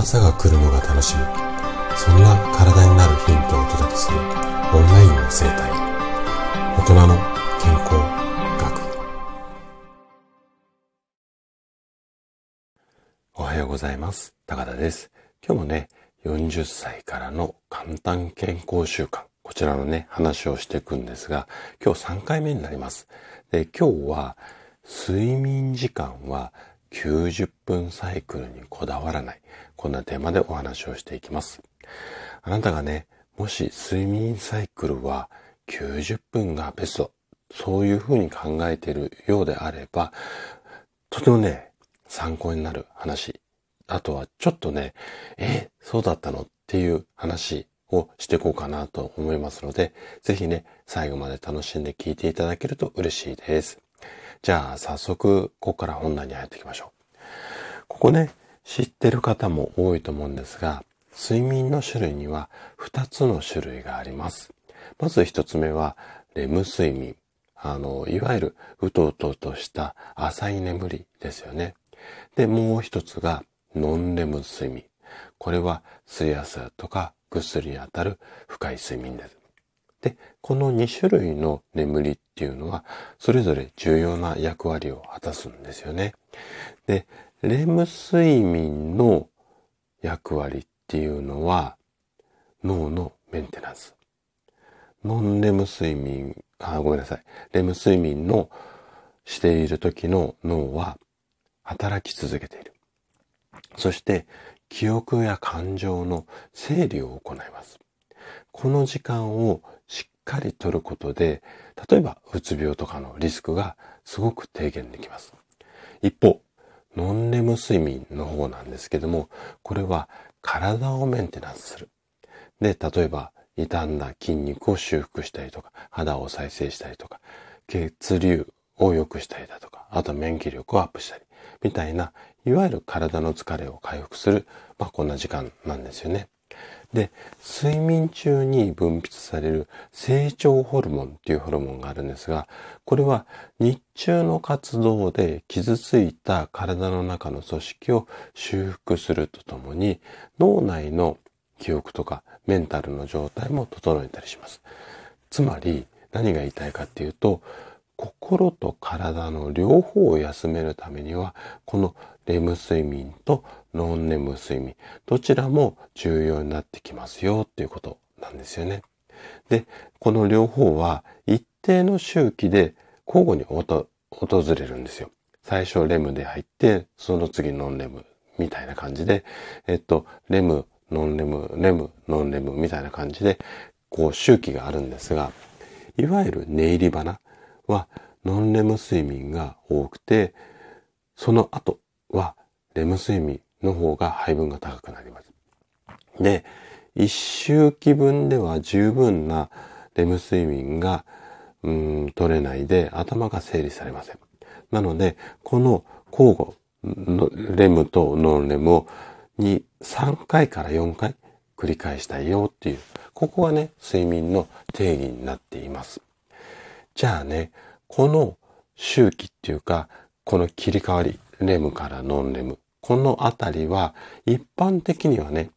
朝が来るのが楽しみ、そんな体になるヒントをお届けするオンラインの生態、大人の健康学。おはようございます。高田です。今日もね、40歳からの簡単健康習慣、こちらのね話をしていくんですが、今日3回目になります。で、今日は睡眠時間は90分サイクルにこだわらない、こんなテーマでお話をしていきます。あなたがね、もし睡眠サイクルは90分がベスト、そういうふうに考えているようであれば、とてもね参考になる話、あとはちょっとね、そうだったのっていう話をしていこうかなと思いますので、ぜひね最後まで楽しんで聞いていただけると嬉しいです。じゃあ早速ここから本題に入っていきましょう。ここね、知ってる方も多いと思うんですが、睡眠の種類には2つの種類があります。まず1つ目はレム睡眠、いわゆるうとうととした浅い眠りですよね。で、もう一つがノンレム睡眠、これはすやすやとかぐっすりにあたる深い睡眠です。で、この2種類の眠りっていうのはそれぞれ重要な役割を果たすんですよね。で、レム睡眠の役割っていうのは脳のメンテナンス。ノンレム睡眠、レム睡眠のしている時の脳は働き続けている。そして記憶や感情の整理を行います。この時間をしっかりとることで、例えばうつ病とかのリスクがすごく低減できます。一方、ノンレム睡眠の方なんですけども、これは体をメンテナンスする。で、例えば傷んだ筋肉を修復したりとか、肌を再生したりとか、血流を良くしたりだとか、あと免疫力をアップしたり、みたいな、いわゆる体の疲れを回復する、こんな時間なんですよね。で、睡眠中に分泌される成長ホルモンっていうホルモンがあるんですが、これは日中の活動で傷ついた体の中の組織を修復するとともに、脳内の記憶とかメンタルの状態も整えたりします。つまり何が言いたいかっていうと、心と体の両方を休めるためには、このレム睡眠とノンレム睡眠、どちらも重要になってきますよっていうことなんですよね。で、この両方は一定の周期で交互に訪れるんですよ。最初レムで入って、その次ノンレムみたいな感じで、レム、ノンレム、レム、ノンレムみたいな感じで、こう周期があるんですが、いわゆる寝入り花はノンレム睡眠が多くて、その後はレム睡眠の方が配分が高くなります。で、1周期分では十分なレム睡眠が取れないで、頭が整理されません。なので、この交互のレムとノンレムを3回から4回繰り返したいよっていう、ここがね睡眠の定義になっています。じゃあね、この周期っていうか、この切り替わり、レムからノンレム、このあたりは一般的にはね、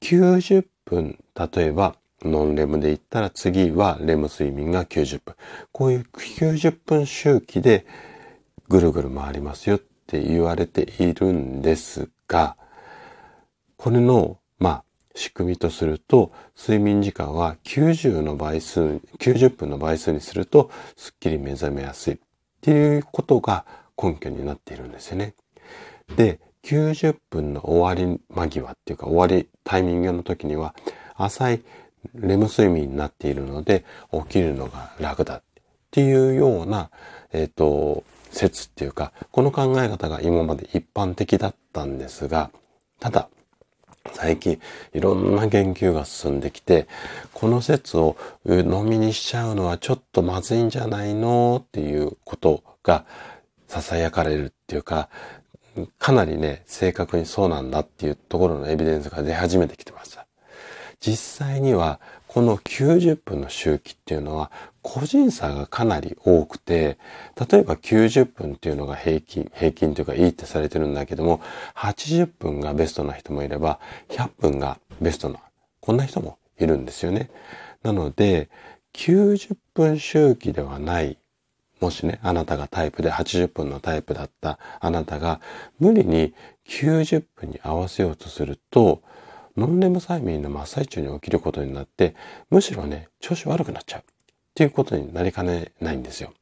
90分、例えばノンレムでいったら次はレム睡眠が90分。こういう90分周期でぐるぐる回りますよって言われているんですが、これの、仕組みとすると、睡眠時間は90分の倍数にするとすっきり目覚めやすいっていうことが根拠になっているんですよね。で、90分の終わり間際っていうか、終わりタイミングの時には浅いレム睡眠になっているので起きるのが楽だっていうような、説っていうか、この考え方が今まで一般的だったんですが、ただ最近いろんな研究が進んできて、この説を鵜呑みにしちゃうのはちょっとまずいんじゃないのっていうことが囁かれるっていうか、かなりね正確にそうなんだっていうところのエビデンスが出始めてきてました。実際にはこの90分の周期っていうのは個人差がかなり多くて、例えば90分っていうのが平均というかいいってされてるんだけども、80分がベストな人もいれば、100分がベストな、こんな人もいるんですよね。なので、90分周期ではない、もしね、あなたがタイプで80分のタイプだったあなたが、無理に90分に合わせようとすると、ノンレム催眠の真っ最中に起きることになって、むしろね、調子悪くなっちゃうっていうことになりかねないんですよ。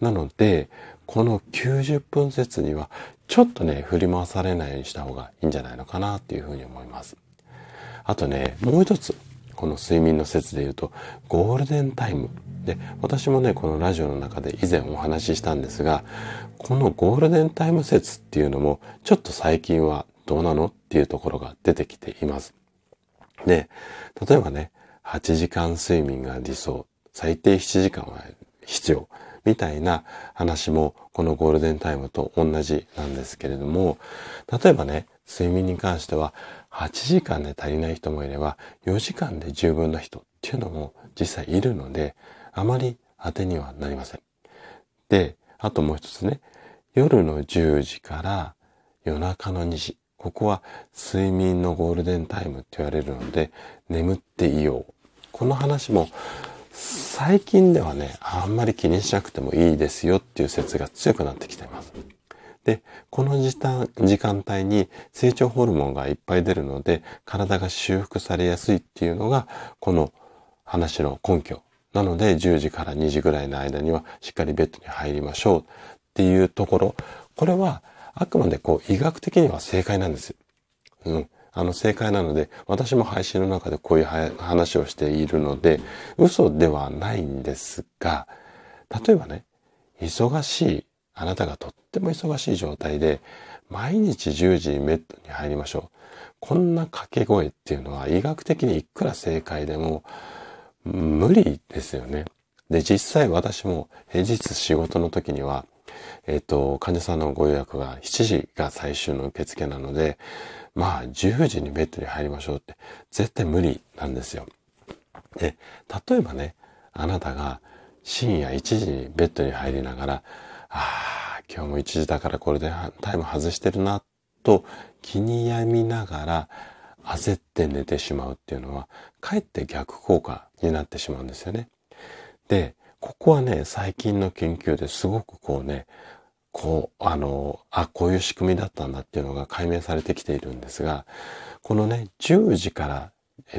なので、この90分節にはちょっとね、振り回されないようにした方がいいんじゃないのかなっていうふうに思います。あとね、もう一つ、この睡眠の節で言うと、ゴールデンタイム。で、私もね、このラジオの中で以前お話ししたんですが、このゴールデンタイム節っていうのも、ちょっと最近はどうなのっていうところが出てきています。で、例えばね、8時間睡眠が理想、最低7時間は必要、みたいな話もこのゴールデンタイムと同じなんですけれども、例えばね、睡眠に関しては8時間で足りない人もいれば、4時間で十分な人っていうのも実際いるので、あまり当てにはなりません。で、あともう一つね、夜の10時から夜中の2時。ここは睡眠のゴールデンタイムって言われるので、眠っていよう。この話も最近ではね、あんまり気にしなくてもいいですよっていう説が強くなってきています。で、この時間帯に成長ホルモンがいっぱい出るので、体が修復されやすいっていうのが、この話の根拠。なので、10時から2時ぐらいの間にはしっかりベッドに入りましょうっていうところ。これは、あくまでこう医学的には正解なんです。正解なので、私も配信の中でこういう話をしているので、嘘ではないんですが、例えばね、忙しい、あなたがとっても忙しい状態で、毎日10時にベッドに入りましょう。こんな掛け声っていうのは医学的にいくら正解でも無理ですよね。で、実際私も平日仕事の時には、患者さんのご予約が7時が最終の受付なので、まあ10時にベッドに入りましょうって絶対無理なんですよ。で、例えばね、あなたが深夜1時にベッドに入りながら、今日も1時だからこれでタイム外してるなと気に病みながら焦って寝てしまうっていうのは、かえって逆効果になってしまうんですよね。で、ここはね、最近の研究ですごくこうね、こういう仕組みだったんだっていうのが解明されてきているんですが、このね、10時から、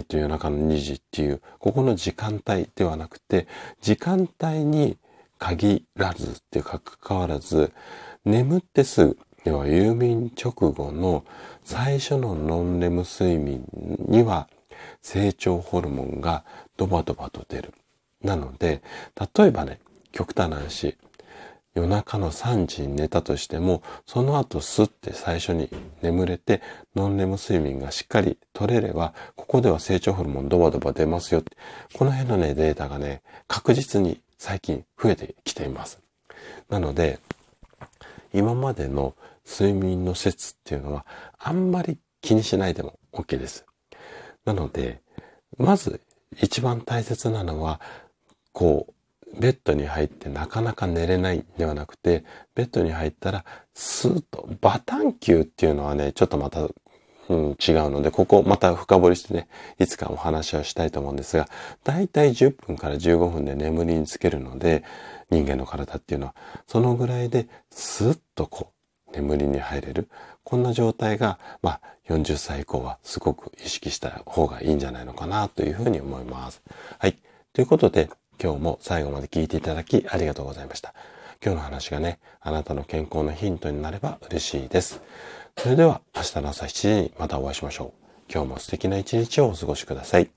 夜中の2時っていう、ここの時間帯ではなくて、時間帯に限らずっていうか関わらず、眠ってすぐ、要は入眠直後の最初のノンレム睡眠には、成長ホルモンがドバドバと出る。なので、例えばね、極端な話、夜中の3時に寝たとしても、その後スッて最初に眠れて、ノンレム睡眠がしっかり取れれば、ここでは成長ホルモンドバドバ出ますよって、この辺のね、データがね、確実に最近増えてきています。なので、今までの睡眠の節っていうのは、あんまり気にしないでも OK です。なので、まず一番大切なのは、ベッドに入ってなかなか寝れないではなくて、ベッドに入ったらスーッとバタンキューっていうのはね、ちょっとまた、違うので、ここまた深掘りしてね、いつかお話をしたいと思うんですが、だいたい10分から15分で眠りにつけるので、人間の体っていうのはそのぐらいでスーッと眠りに入れる。こんな状態が、40歳以降はすごく意識した方がいいんじゃないのかなというふうに思います。はい。ということで、今日も最後まで聞いていただきありがとうございました。今日の話がね、あなたの健康のヒントになれば嬉しいです。それでは明日の朝7時にまたお会いしましょう。今日も素敵な一日をお過ごしください。